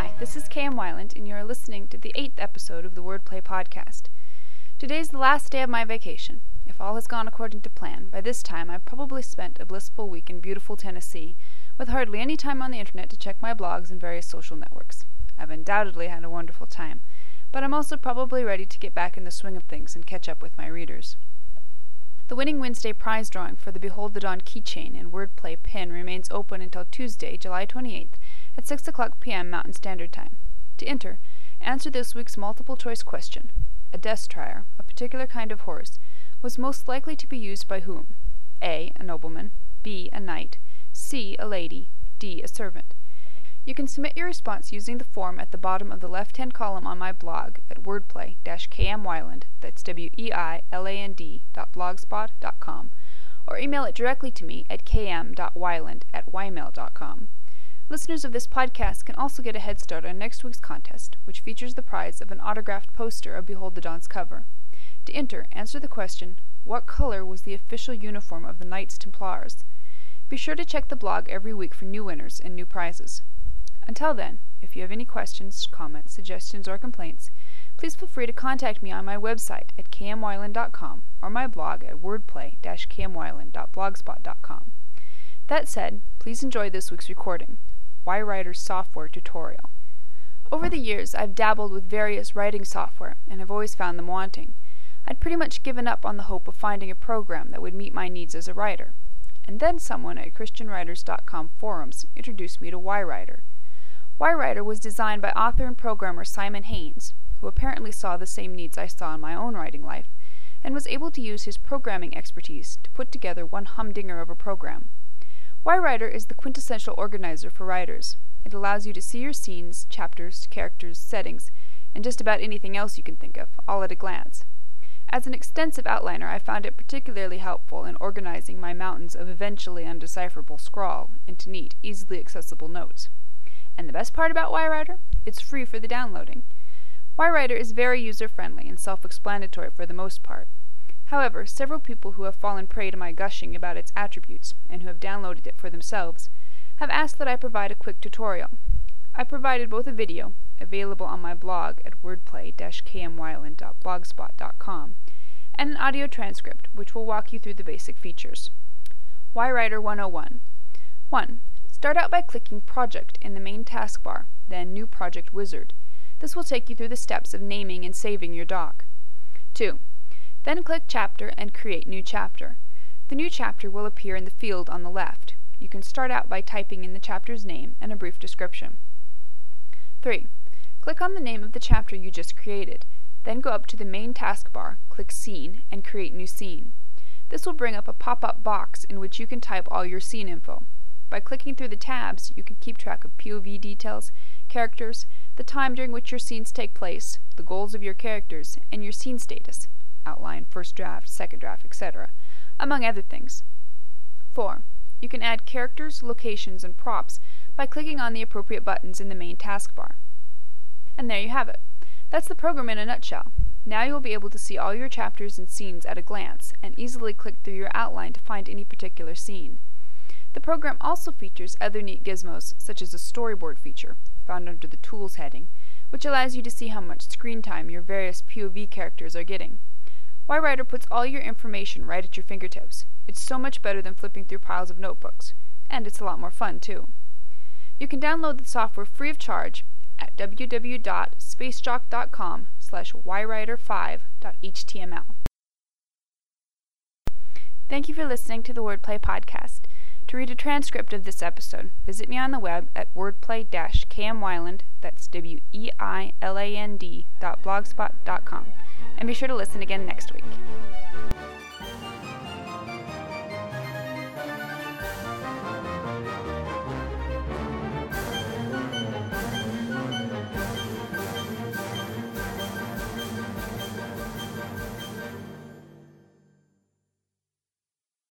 Hi, this is K.M. Weiland, and you are listening to the 8th episode of the Wordplay Podcast. Today's the last day of my vacation. If all has gone according to plan, by this time I've probably spent a blissful week in beautiful Tennessee, with hardly any time on the internet to check my blogs and various social networks. I've undoubtedly had a wonderful time, but I'm also probably ready to get back in the swing of things and catch up with my readers. The Winning Wednesday prize drawing for the Behold the Dawn keychain and Wordplay pin remains open until Tuesday, July 28th, at 6 o'clock p.m. Mountain Standard Time. To enter, answer this week's multiple-choice question. A destrier, a particular kind of horse, was most likely to be used by whom? A. A nobleman. B. A knight. C. A lady. D. A servant. You can submit your response using the form at the bottom of the left-hand column on my blog at wordplay-kmweiland, that's weiland.blogspot.com, or email it directly to me at km.weiland@ymail.com. Listeners of this podcast can also get a head start on next week's contest, which features the prize of an autographed poster of Behold the Dawn's cover. To enter, answer the question, what color was the official uniform of the Knights Templars? Be sure to check the blog every week for new winners and new prizes. Until then, if you have any questions, comments, suggestions, or complaints, please feel free to contact me on my website at kmweiland.com or my blog at wordplay-kmweiland.blogspot.com. That said, please enjoy this week's recording, yWriter software tutorial. Over the years, I've dabbled with various writing software and have always found them wanting. I'd pretty much given up on the hope of finding a program that would meet my needs as a writer. And then someone at christianwriters.com forums introduced me to yWriter. yWriter was designed by author and programmer Simon Haynes, who apparently saw the same needs I saw in my own writing life, and was able to use his programming expertise to put together one humdinger of a program. yWriter is the quintessential organizer for writers. It allows you to see your scenes, chapters, characters, settings, and just about anything else you can think of, all at a glance. As an extensive outliner, I found it particularly helpful in organizing my mountains of eventually undecipherable scrawl into neat, easily accessible notes. And the best part about yWriter? It's free for the downloading. yWriter is very user-friendly and self-explanatory for the most part. However, several people who have fallen prey to my gushing about its attributes, and who have downloaded it for themselves, have asked that I provide a quick tutorial. I provided both a video, available on my blog at wordplay-kmweiland.blogspot.com, and an audio transcript, which will walk you through the basic features. yWriter 101. 1. Start out by clicking Project in the main taskbar, then New Project Wizard. This will take you through the steps of naming and saving your doc. 2. Then click Chapter and create New Chapter. The new chapter will appear in the field on the left. You can start out by typing in the chapter's name and a brief description. 3. Click on the name of the chapter you just created, then go up to the main taskbar, click Scene, and create New Scene. This will bring up a pop-up box in which you can type all your scene info. By clicking through the tabs, you can keep track of POV details, characters, the time during which your scenes take place, the goals of your characters, and your scene status, outline, first draft, second draft, etc., among other things. 4. You can add characters, locations, and props by clicking on the appropriate buttons in the main taskbar. And there you have it. That's the program in a nutshell. Now you will be able to see all your chapters and scenes at a glance, and easily click through your outline to find any particular scene. The program also features other neat gizmos, such as a storyboard feature, found under the Tools heading, which allows you to see how much screen time your various POV characters are getting. yWriter puts all your information right at your fingertips. It's so much better than flipping through piles of notebooks, and it's a lot more fun, too. You can download the software free of charge at www.spacejock.com/ywriter5.html. Thank you for listening to the Wordplay Podcast. To read a transcript of this episode, visit me on the web at wordplay-kmweiland, that's weiland.blogspot.com, and be sure to listen again next week.